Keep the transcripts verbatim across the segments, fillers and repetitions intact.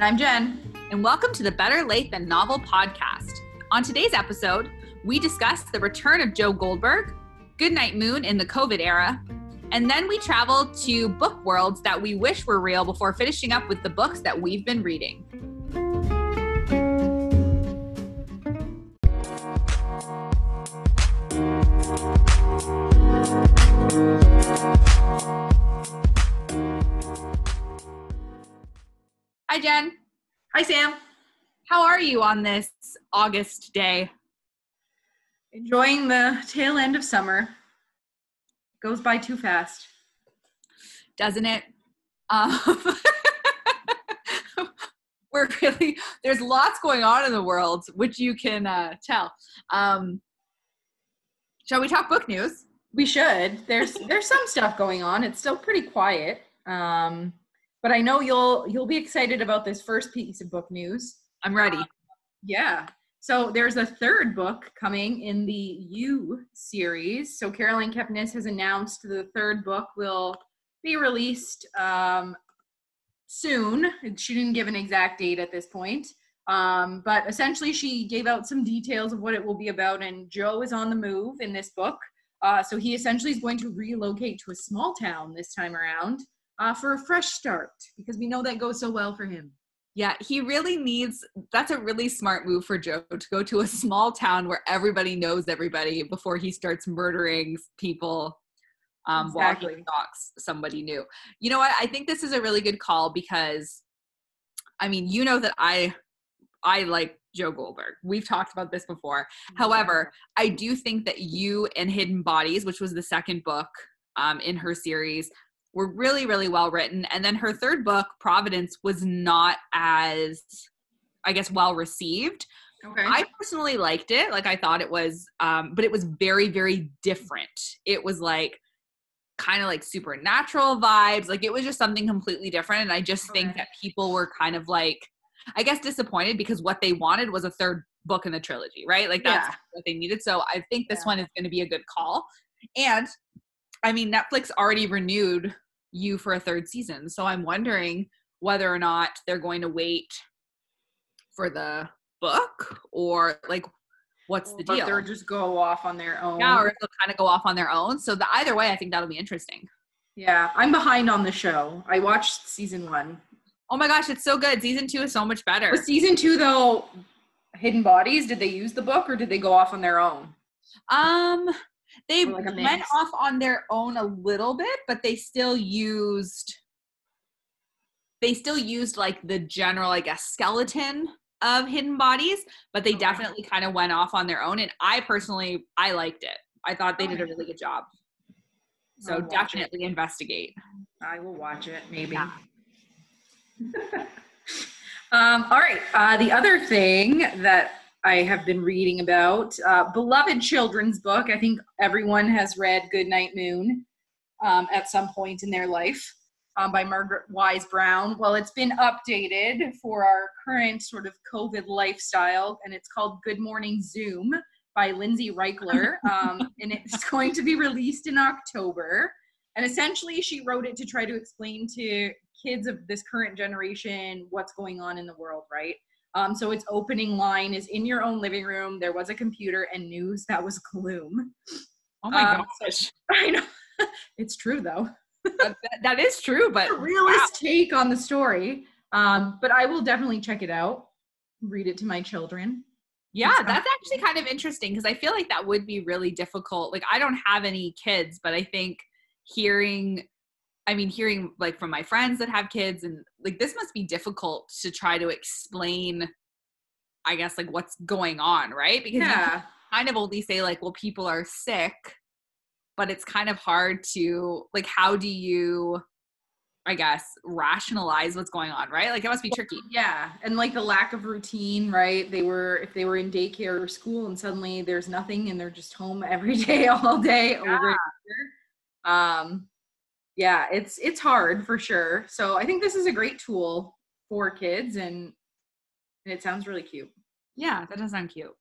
And I'm Jen. And welcome to the Better Late Than Novel podcast. On today's episode, we discuss the return of Joe Goldberg, Good Night Moon in the COVID era, and then we travel to book worlds that we wish were real before finishing up with the books that we've been reading. Hi, Jen. Hi, Sam. How are you on this August day? Enjoying the tail end of summer. Goes by too fast. Doesn't it? Um, we're really, there's lots going on in the world, which you can uh, tell. Um, shall we talk book news? We should. There's there's some stuff going on. It's still pretty quiet. Um, but I know you'll you'll be excited about this first piece of book news. I'm ready. Um, yeah. So there's a third book coming in the You series. So Caroline Kepnes has announced the third book will be released um, soon. She didn't give an exact date at this point. Um, but essentially she gave out some details of what it will be about, and Joe is on the move in this book. Uh, so he essentially is going to relocate to a small town this time around uh, for a fresh start, because we know that goes so well for him. Yeah, he really needs, that's a really smart move for Joe, to go to a small town where everybody knows everybody before he starts murdering people um, exactly. while he stalks somebody new. You know what, I think this is a really good call because, I mean, you know that I, I like Joe Goldberg. We've talked about this before. Yeah. However, I do think that You and Hidden Bodies, which was the second book um, in her series, were really, really well written. And then her third book, Providence, was not as, I guess, well received. Okay. I personally liked it. Like, I thought it was, um, but it was very, very different. It was like, kind of like supernatural vibes. Like, it was just something completely different. And I just okay. think that people were kind of like, I guess, disappointed because what they wanted was a third book in the trilogy, right? Like, that's yeah. what they needed. So I think this yeah. one is going to be a good call. And I mean, Netflix already renewed You for a third season. So I'm wondering whether or not they're going to wait for the book or like what's the but deal. They'll just go off on their own. Yeah, or they'll kind of go off on their own. So the, either way, I think that'll be interesting. Yeah, I'm behind on the show. I watched season one. Oh my gosh, it's so good. Season two is so much better. Was season two, though, Hidden Bodies, did they use the book or did they go off on their own? Um... They like went off on their own a little bit, but they still used, they still used like the general, I guess, skeleton of Hidden Bodies, but they oh, definitely kind of went off on their own. And I personally, I liked it. I thought they did a really good job. So definitely it. investigate. I will watch it, maybe. Yeah. um, all right. Uh, the other thing that I have been reading about, uh, beloved children's book. I think everyone has read Good Night Moon um, at some point in their life um, by Margaret Wise Brown. Well, it's been updated for our current sort of COVID lifestyle, and it's called Good Morning Zoom by Lindsay Reichler. Um, and it's going to be released in October. And essentially she wrote it to try to explain to kids of this current generation what's going on in the world, right? Um, so its opening line is, in your own living room, there was a computer and news that was gloom. Oh my um, gosh. I know. It's true, though. that, that is true, but it's a realist wow. take on the story. Um, but I will definitely check it out. Read it to my children. Yeah, so, that's actually kind of interesting because I feel like that would be really difficult. Like, I don't have any kids, but I think hearing... I mean, hearing like from my friends that have kids and like, this must be difficult to try to explain, I guess, like what's going on, right? Because yeah. you can kind of only say like, well, people are sick, but it's kind of hard to like, how do you, I guess, rationalize what's going on, right? Like it must be tricky. Yeah. And like the lack of routine, right? They were, if they were in daycare or school and suddenly there's nothing and they're just home every day, all day yeah. over and over. Um, Yeah, it's it's hard for sure. So I think this is a great tool for kids, and, and it sounds really cute. Yeah, that does sound cute.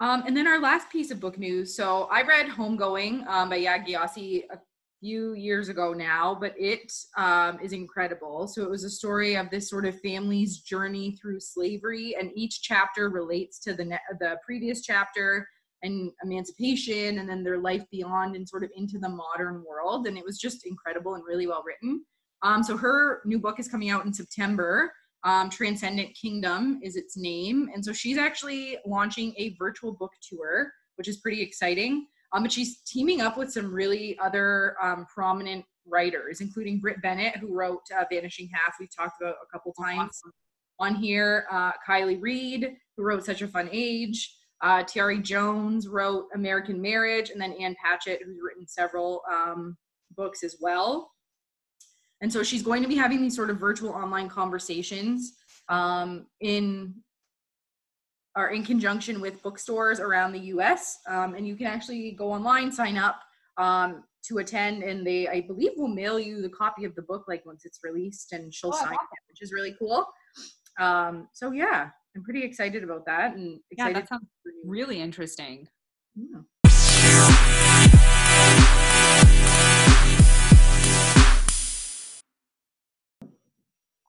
Um, and then our last piece of book news. So I read Homegoing um, by Yaa Gyasi a few years ago now, but it um, is incredible. So it was a story of this sort of family's journey through slavery, and each chapter relates to the ne- the previous chapter, and emancipation, and then their life beyond and sort of into the modern world. And it was just incredible and really well written. Um, so her new book is coming out in September. Um, Transcendent Kingdom is its name. And so she's actually launching a virtual book tour, which is pretty exciting. Um, but she's teaming up with some really other um, prominent writers, including Britt Bennett, who wrote uh, Vanishing Half, we've talked about a couple times awesome. on here. Uh, Kylie Reid, who wrote Such a Fun Age. Uh, Tiari Jones wrote American Marriage, and then Anne Patchett, who's written several um, books as well. And so she's going to be having these sort of virtual online conversations um, in or in conjunction with bookstores around the U S Um, and you can actually go online, sign up um, to attend, and they, I believe, will mail you the copy of the book like once it's released, and she'll oh, sign wow. it, which is really cool. Um, so yeah. I'm pretty excited about that, and excited. Yeah, that sounds really interesting. Yeah.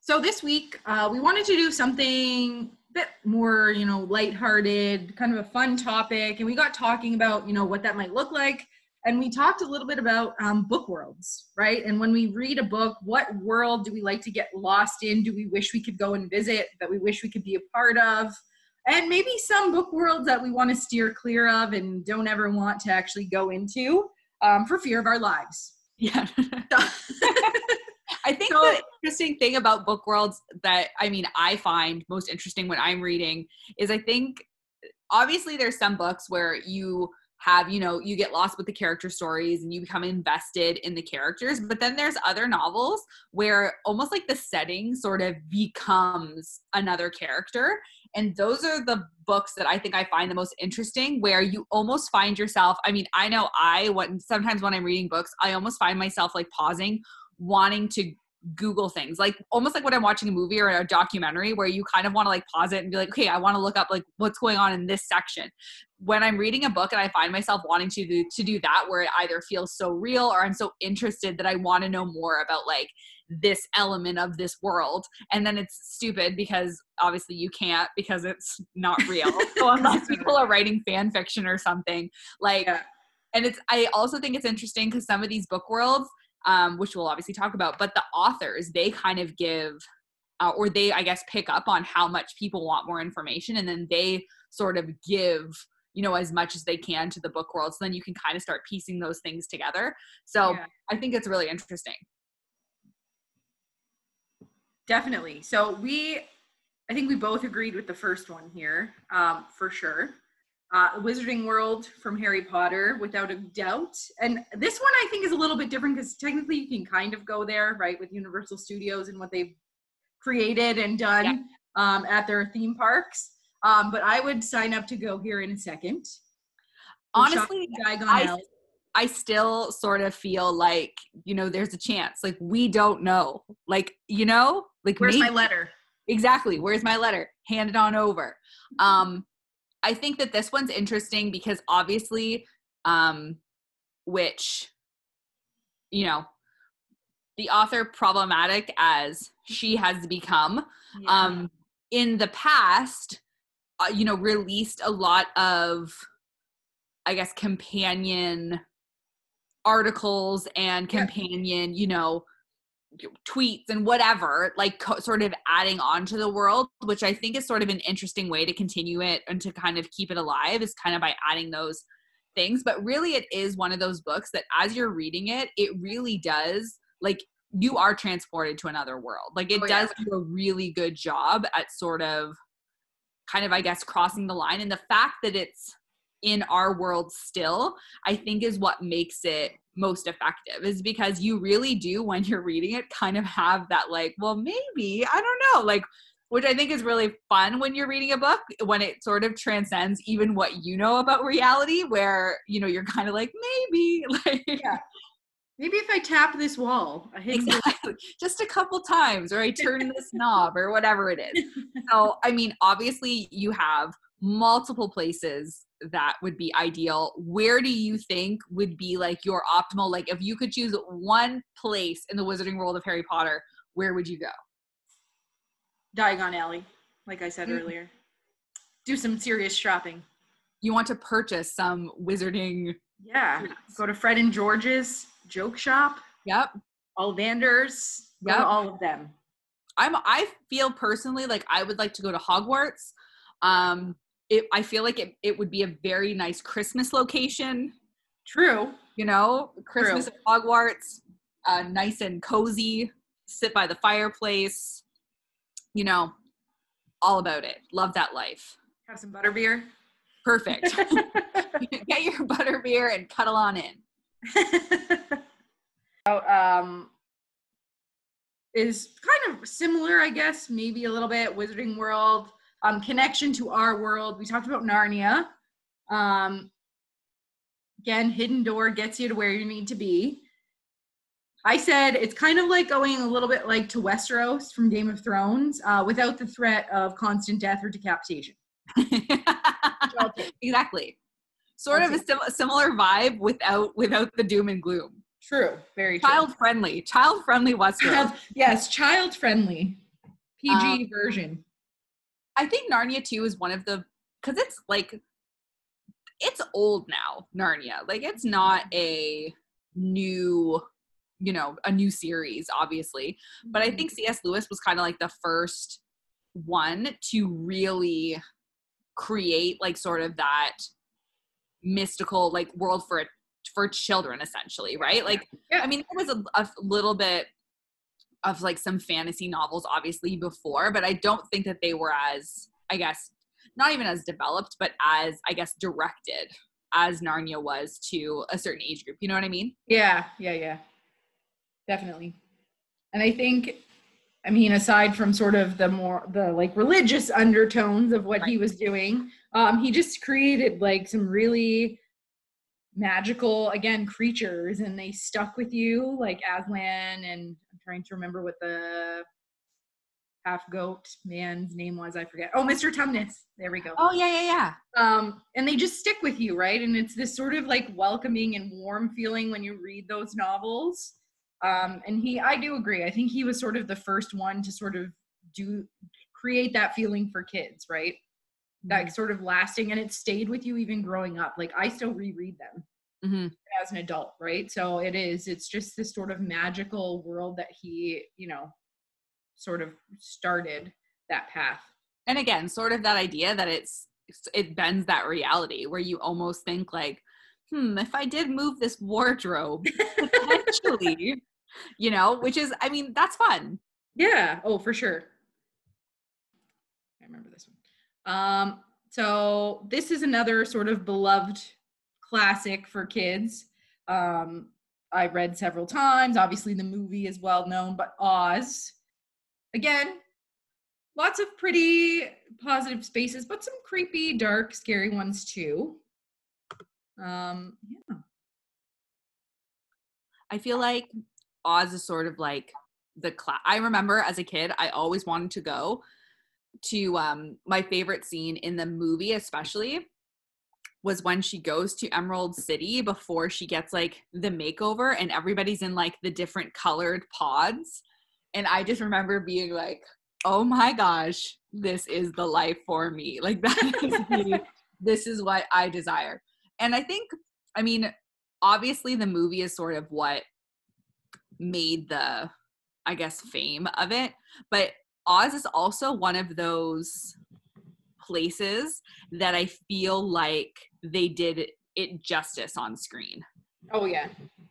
So this week, uh, we wanted to do something a bit more, you know, lighthearted, kind of a fun topic, and we got talking about, you know, what that might look like, and we talked a little bit about um, book worlds, right? And when we read a book, what world do we like to get lost in? Do we wish we could go and visit, that we wish we could be a part of? And maybe some book worlds that we want to steer clear of and don't ever want to actually go into um, for fear of our lives. Yeah. I think so, the interesting thing about book worlds that, I mean, I find most interesting when I'm reading is I think, obviously there's some books where you have, you know, you get lost with the character stories and you become invested in the characters. But then there's other novels where almost like the setting sort of becomes another character. And those are the books that I think I find the most interesting, where you almost find yourself, I mean, I know I, when, sometimes when I'm reading books, I almost find myself like pausing, wanting to Google things, like almost like when I'm watching a movie or a documentary where you kind of want to like pause it and be like, okay, I want to look up like what's going on in this section. When I'm reading a book and I find myself wanting to do, to do that, where it either feels so real or I'm so interested that I want to know more about like this element of this world. And then it's stupid because obviously you can't, because it's not real. So unless people are writing fan fiction or something like, yeah. And it's, I also think it's interesting because some of these book worlds, Um, which we'll obviously talk about, but the authors, they kind of give, uh, or they, I guess, pick up on how much people want more information, and then they sort of give, you know, as much as they can to the book world. So then you can kind of start piecing those things together. So yeah. I think it's really interesting. Definitely. So we, I think we both agreed with the first one here, um, for sure. Uh, Wizarding World from Harry Potter, without a doubt. And this one I think is a little bit different because technically you can kind of go there, right, with Universal Studios and what they've created and done yeah. um, at their theme parks. Um, but I would sign up to go here in a second. Honestly, I, I still sort of feel like, you know, there's a chance. Like, we don't know. Like, you know? like Where's maybe, my letter? Exactly. Where's my letter? Hand it on over. Um, I think that this one's interesting because obviously, um, which, you know, the author, problematic as she has become, yeah. um, in the past, uh, you know, released a lot of, I guess, companion articles and companion, yeah. you know, tweets and whatever, like co- sort of adding on to the world, which I think is sort of an interesting way to continue it and to kind of keep it alive, is kind of by adding those things. But really, it is one of those books that as you're reading it, it really does, like, you are transported to another world. Like, it oh, yeah. does do a really good job at sort of kind of, I guess, crossing the line. And the fact that it's in our world still, I think, is what makes it most effective, is because you really do, when you're reading it, kind of have that like, well, maybe, I don't know, like, which I think is really fun when you're reading a book, when it sort of transcends even what you know about reality, where, you know, you're kind of like, maybe, like, yeah. maybe if I tap this wall, I hit exactly. just a couple times, or I turn this knob, or whatever it is. So, I mean, obviously you have multiple places that would be ideal. Where do you think would be like your optimal, like if you could choose one place in the Wizarding World of Harry Potter, where would you go? Diagon Alley, like I said mm-hmm. earlier. Do some serious shopping. You want to purchase some wizarding. Yeah. Treats. Go to Fred and George's joke shop. Yep. Ollivander's. Yep. All of them. I'm, I feel personally like I would like to go to Hogwarts. Um, it, I feel like it, it would be a very nice Christmas location. True. You know, Christmas True. At Hogwarts, uh, nice and cozy, sit by the fireplace, you know, all about it. Love that life. Have some butterbeer. Perfect. Get your butterbeer and cuddle on in. um, is kind of similar, I guess, maybe a little bit, Wizarding World. Um, connection to our world. We talked about Narnia. Um, again, hidden door gets you to where you need to be. I said it's kind of like going a little bit like to Westeros from Game of Thrones uh, without the threat of constant death or decapitation. Exactly. Sort That's of a sim- similar vibe without without the doom and gloom. True. Very true. Child-friendly. Child-friendly Westeros. Child, yes, child-friendly. P G um, version. I think Narnia too is one of the, because it's like, it's old now, Narnia. Like it's not a new, you know, a new series, obviously. But I think C S Lewis was kind of like the first one to really create like sort of that mystical like world for for children, essentially, right? Like, yeah. I mean, there was a, a little bit of like some fantasy novels obviously before, but I don't think that they were as, I guess, not even as developed, but as, I guess, directed as Narnia was to a certain age group. You know what I mean? Yeah, yeah, yeah. Definitely. And I think, I mean, aside from sort of the more, the like religious undertones of what right. he was doing, um, he just created like some really magical, again, creatures, and they stuck with you, like Aslan, and I'm trying to remember what the half-goat man's name was, I forget. Oh, Mister Tumnus. There we go. Oh, yeah, yeah, yeah. Um, and they just stick with you, right? And it's this sort of, like, welcoming and warm feeling when you read those novels. Um, and he, I do agree. I think he was sort of the first one to sort of do, create that feeling for kids, right? That sort of lasting, and it stayed with you even growing up. Like I still reread them mm-hmm. as an adult, right? So it is, it's just this sort of magical world that he, you know, sort of started that path. And again, sort of that idea that it's, it bends that reality where you almost think like, hmm, if I did move this wardrobe, potentially, you know, which is, I mean, that's fun. Yeah. Oh, for sure. I remember this one. Um, so this is another sort of beloved classic for kids. Um, I read several times. Obviously the movie is well known, but Oz, again, lots of pretty positive spaces, but some creepy, dark, scary ones too. Um, yeah. I feel like Oz is sort of like the class. I remember as a kid, I always wanted to go to um my favorite scene in the movie especially was when she goes to Emerald City before she gets like the makeover and everybody's in like the different colored pods, and I just remember being like, oh my gosh, this is the life for me, like that is me. This is what I desire. And I think, I mean, obviously the movie is sort of what made the, I guess, fame of it, but Oz is also one of those places that I feel like they did it justice on screen. Oh, yeah.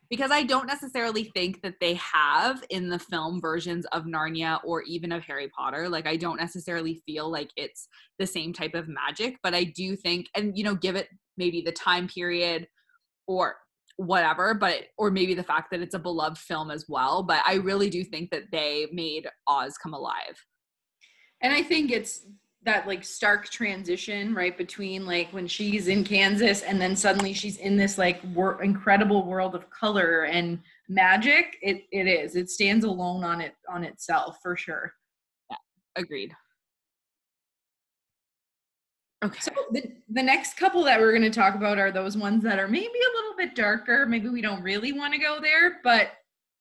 Because I don't necessarily think that they have in the film versions of Narnia or even of Harry Potter. Like, I don't necessarily feel like it's the same type of magic, but I do think, and, you know, give it maybe the time period or whatever, but or maybe the fact that it's a beloved film as well, but I really do think that they made Oz come alive. And I think it's that like stark transition, right, between like when she's in Kansas and then suddenly she's in this like wor- incredible world of color and magic. It it is it stands alone on it on itself for sure. Yeah, agreed. Okay. So the, the next couple that we're going to talk about are those ones that are maybe a little bit darker. Maybe we don't really want to go there, but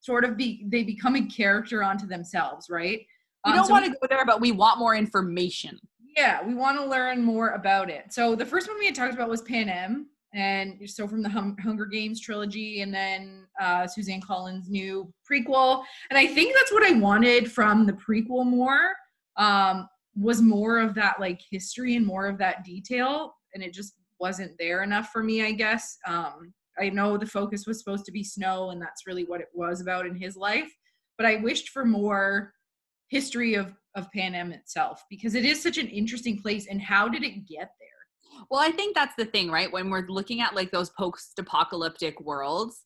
sort of be, they become a character onto themselves, right? Um, we don't so want to go there, but we want more information. Yeah, we want to learn more about it. So the first one we had talked about was Panem, and so from the hum- Hunger Games trilogy, and then uh, Suzanne Collins' new prequel. And I think that's what I wanted from the prequel more, um, was more of that like history and more of that detail. And it just wasn't there enough for me, I guess. Um, I know the focus was supposed to be Snow, and that's really what it was about in his life. But I wished for more history of, of Panem itself, because it is such an interesting place. And how did it get there? Well, I think that's the thing, right? When we're looking at like those post-apocalyptic worlds,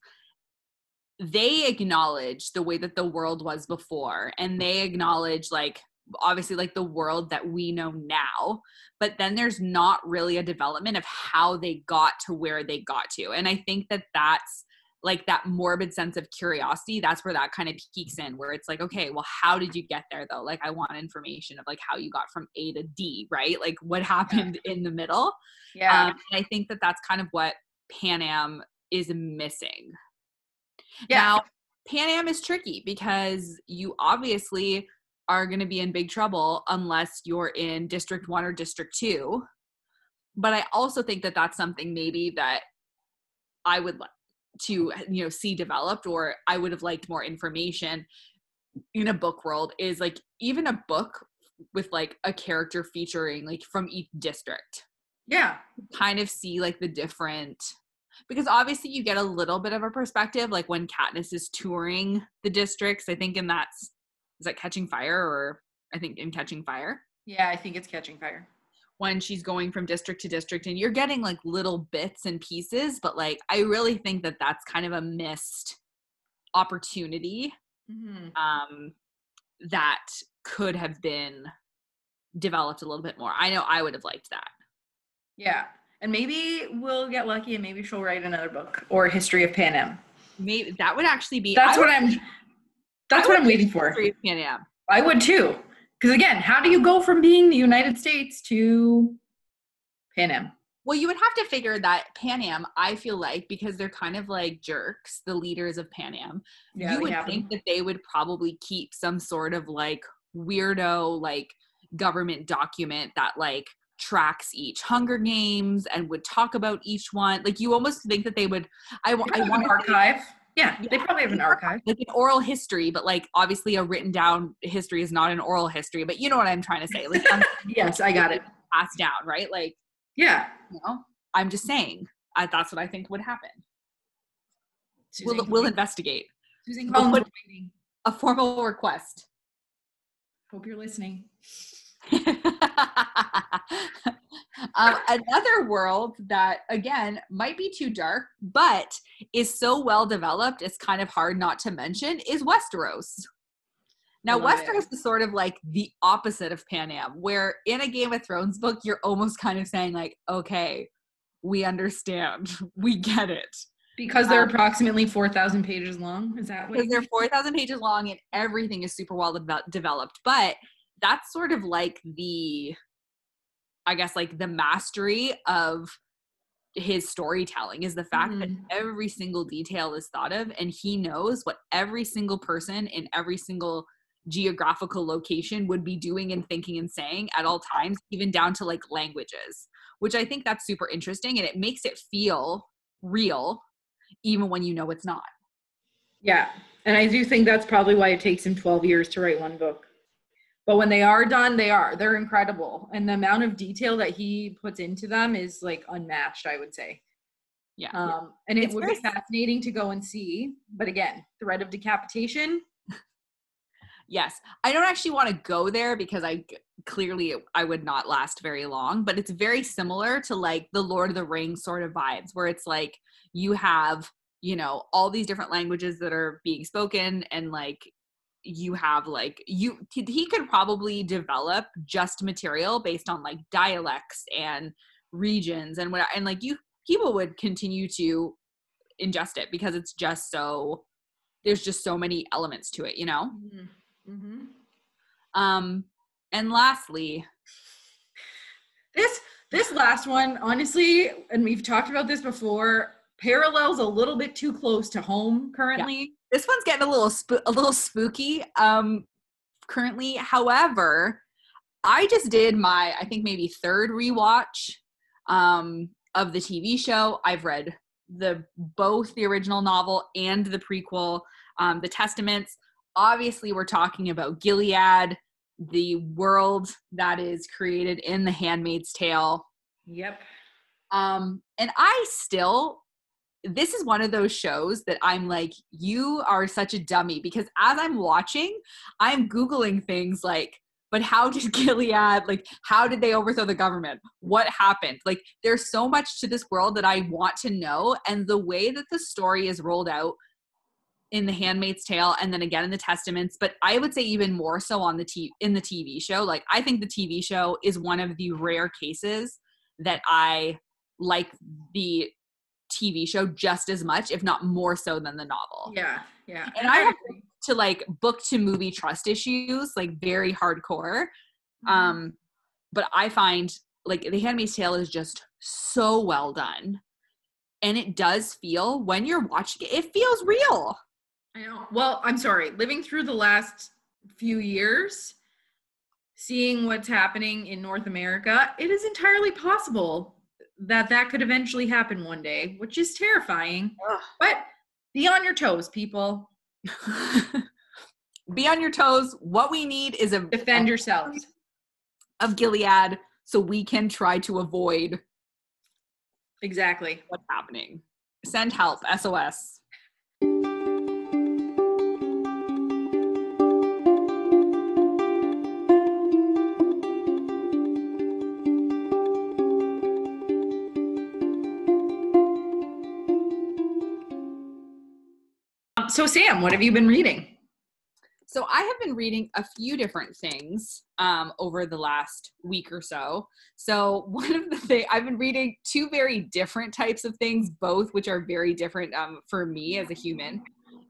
they acknowledge the way that the world was before. And they acknowledge like, obviously like the world that we know now, but then there's not really a development of how they got to where they got to. And I think that that's like that morbid sense of curiosity. That's where that kind of peaks in, where it's like, okay, well, how did you get there though? Like, I want information of like how you got from A to D, right? Like what happened yeah. in the middle. Yeah. Um, and I think that that's kind of what Panem is missing. Yeah. Now, Panem is tricky because you obviously are going to be in big trouble unless you're in District One or District Two. But I also think that that's something maybe that I would like to, you know, see developed, or I would have liked more information in a book world, is like even a book with like a character featuring like from each district. Yeah. Kind of see like the different, because obviously you get a little bit of a perspective, like when Katniss is touring the districts, I think in that's, is that Catching Fire or I think in Catching Fire? Yeah, I think it's Catching Fire. When she's going from district to district and you're getting like little bits and pieces, but like, I really think that that's kind of a missed opportunity mm-hmm. um, that could have been developed a little bit more. I know I would have liked that. Yeah. And maybe we'll get lucky and maybe she'll write another book or History of Panem. Maybe that would actually be, that's I what would, I'm, That's I what I'm waiting for. Yeah, I would too. Because again, how do you go from being the United States to Panem? Well, you would have to figure that Panem, I feel like, because they're kind of like jerks, the leaders of Panem, yeah, you would happen. think that they would probably keep some sort of like weirdo like government document that like tracks each Hunger Games and would talk about each one. Like you almost think that they would, I, I want an archive. Think, Yeah, yeah, they probably have an archive. Like an oral history, but like obviously a written down history is not an oral history, but you know what I'm trying to say. Like, yes, I got it. Passed down, right? Like, yeah. You know, I'm just saying, I, that's what I think would happen. Susan we'll we'll investigate. Susan Collins, we'll waiting. A formal request. Hope you're listening. um, another world that again might be too dark but is so well developed it's kind of hard not to mention is Westeros. Now Westeros it. is sort of like the opposite of Panem, where in a Game of Thrones book you're almost kind of saying like, okay, we understand, we get it, because they're um, approximately four thousand pages long. Is that what? Because they're four thousand pages long and everything is super well de- developed but that's sort of like the, I guess, like the mastery of his storytelling is the fact mm. that every single detail is thought of and he knows what every single person in every single geographical location would be doing and thinking and saying at all times, even down to like languages, which I think that's super interesting and it makes it feel real even when you know it's not. Yeah. And I do think that's probably why it takes him twelve years to write one book. But when they are done, they are. They're incredible. And the amount of detail that he puts into them is like unmatched, I would say. Yeah. Um, and it it's would very- be fascinating to go and see. But again, threat of decapitation. Yes. I don't actually want to go there because I clearly I would not last very long, but it's very similar to like the Lord of the Rings sort of vibes where it's like you have, you know, all these different languages that are being spoken and like, you have like you he could probably develop just material based on like dialects and regions and what and like you people would continue to ingest it because it's just so there's just so many elements to it, you know. Mm-hmm. um and lastly this This last one, honestly, and we've talked about this before, parallels a little bit too close to home currently. Yeah. This one's getting a little sp- a little spooky um, currently. However, I just did my, I think maybe third rewatch um, of the T V show. I've read the both the original novel and the prequel, um, The Testaments. Obviously, we're talking about Gilead, the world that is created in The Handmaid's Tale. Yep. Um, and I still, this is one of those shows that I'm like, you are such a dummy, because as I'm watching, I'm Googling things like, but how did Gilead, like, how did they overthrow the government? What happened? Like, there's so much to this world that I want to know. And the way that the story is rolled out in The Handmaid's Tale and then again in The Testaments, but I would say even more so on the t- in the T V show. Like, I think the T V show is one of the rare cases that I like the T V show just as much, if not more so, than the novel. Yeah, yeah. And I have to like book to movie trust issues, like very hardcore. Mm-hmm. Um, but I find like The Handmaid's Tale is just so well done. And it does feel, when you're watching it, it feels real. I know. Well, I'm sorry. Living through the last few years, seeing what's happening in North America, it is entirely possible that that could eventually happen one day, which is terrifying. Ugh. But be on your toes, people. Be on your toes. What we need is a defend yourselves of Gilead, so we can try to avoid exactly what's happening. Send help, S O S. So Sam, what have you been reading? So I have been reading a few different things um, over the last week or so. So one of the things, I've been reading two very different types of things, both which are very different um, for me as a human.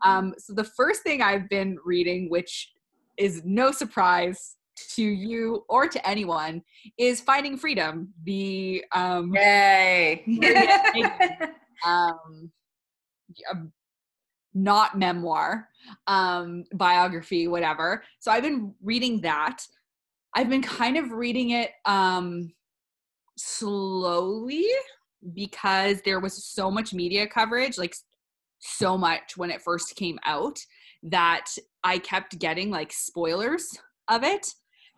Um, so the first thing I've been reading, which is no surprise to you or to anyone, is Finding Freedom. The um, Yay! um, yeah, not memoir, um, biography, whatever. So I've been reading that. I've been kind of reading it um, slowly because there was so much media coverage, like so much when it first came out, that I kept getting like spoilers of it.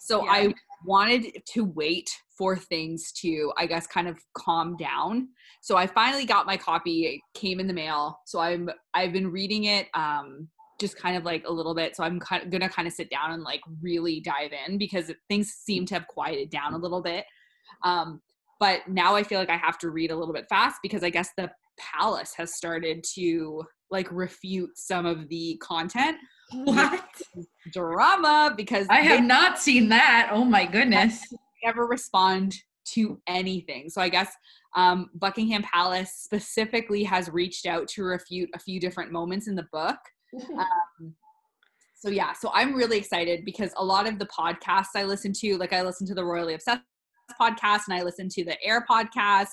So yeah. I wanted to wait for things to, I guess, kind of calm down. So I finally got my copy. It came in the mail. So I'm, I've been reading it um, just kind of like a little bit. So I'm kind of going to kind of sit down and like really dive in, because things seem to have quieted down a little bit. Um, but now I feel like I have to read a little bit fast, because I guess the palace has started to like refute some of the content. What? Drama, because I have not seen that. Oh my goodness. Never respond to anything. So I guess um, Buckingham Palace specifically has reached out to refute a few different moments in the book. Um, so yeah, so I'm really excited, because a lot of the podcasts I listen to, like I listen to the Royally Obsessed podcast, and I listen to the Air podcast,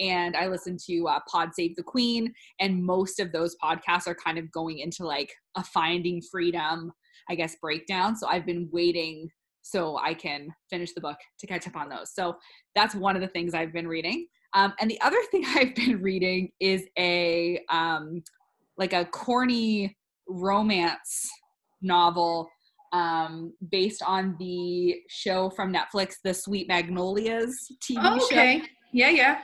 and I listen to uh, Pod Save the Queen, and most of those podcasts are kind of going into like a Finding Freedom, I guess, breakdown. So I've been waiting so I can finish the book to catch up on those. So that's one of the things I've been reading. Um, and the other thing I've been reading is a um, like a corny romance novel um, based on the show from Netflix, the Sweet Magnolias T V oh, okay. show. Okay, yeah, yeah.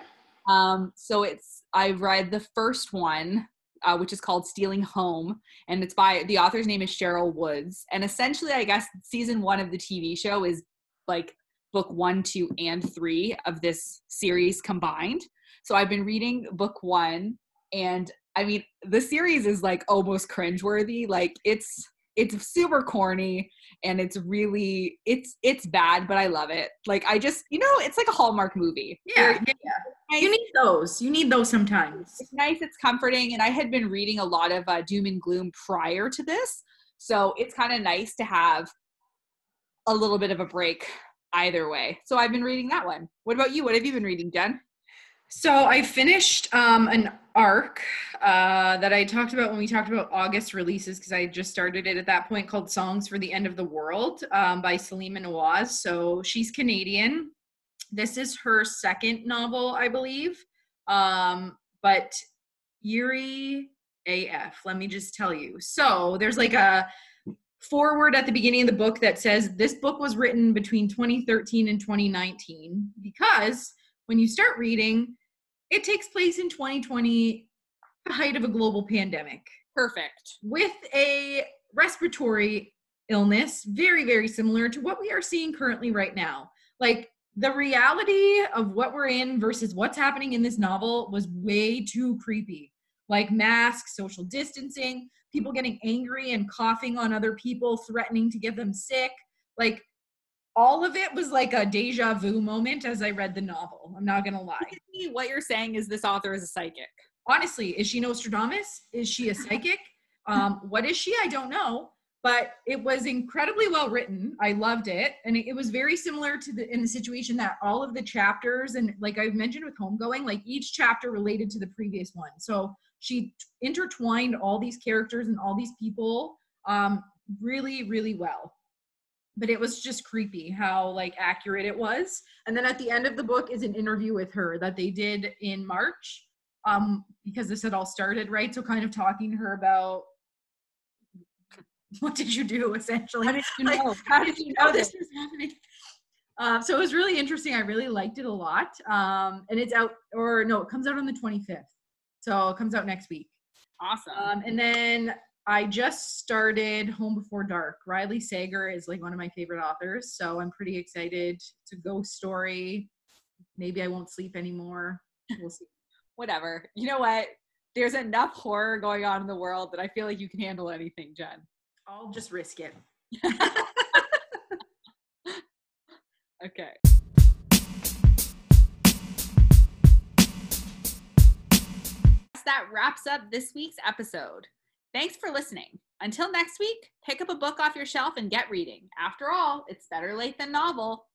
Um, so it's I read the first one, uh, which is called Stealing Home, and it's by, the author's name is Cheryl Woods. And essentially, I guess, season one of the T V show is like book one, two, and three of this series combined. So I've been reading book one, and I mean, the series is like almost cringeworthy. Like it's, it's super corny, and it's really, it's, it's bad, but I love it. Like I just, you know, it's like a Hallmark movie. Yeah. Yeah. Nice. You need those. You need those sometimes. It's nice. It's comforting. And I had been reading a lot of uh, doom and gloom prior to this. So it's kind of nice to have a little bit of a break either way. So I've been reading that one. What about you? What have you been reading, Jen? So I finished um, an arc uh, that I talked about when we talked about August releases, because I just started it at that point, called Songs for the End of the World um, by Selima Nawaz. So she's Canadian. This is her second novel, I believe. Um, but eerie A F, let me just tell you. So there's like a forward at the beginning of the book that says this book was written between twenty thirteen and twenty nineteen, because when you start reading, it takes place in twenty twenty, the height of a global pandemic. Perfect. With a respiratory illness, very, very similar to what we are seeing currently right now. Like, the reality of what we're in versus what's happening in this novel was way too creepy. Like, masks, social distancing, people getting angry and coughing on other people, threatening to get them sick. Like, all of it was like a deja vu moment as I read the novel. I'm not going to lie. What you're saying is this author is a psychic. Honestly, is she Nostradamus? Is she a psychic? um, what is she? I don't know. But it was incredibly well written. I loved it. And it, it was very similar to the, in the situation that all of the chapters, and like I've mentioned with Homegoing, like each chapter related to the previous one. So she intertwined all these characters and all these people um, really, really well. But it was just creepy how like accurate it was. And then at the end of the book is an interview with her that they did in March, um, because this had all started, right? So kind of talking to her about, what did you do, essentially? How did you like, know? How did you know this was happening? Uh, so it was really interesting. I really liked it a lot. Um, and it's out, or no, it comes out on the twenty-fifth. So it comes out next week. Awesome. Um, and then I just started Home Before Dark. Riley Sager is like one of my favorite authors, so I'm pretty excited. It's a ghost story. Maybe I won't sleep anymore. We'll see. Whatever. You know what? There's enough horror going on in the world that I feel like you can handle anything, Jen. I'll just risk it. Okay. That wraps up this week's episode. Thanks for listening. Until next week, pick up a book off your shelf and get reading. After all, it's better late than novel.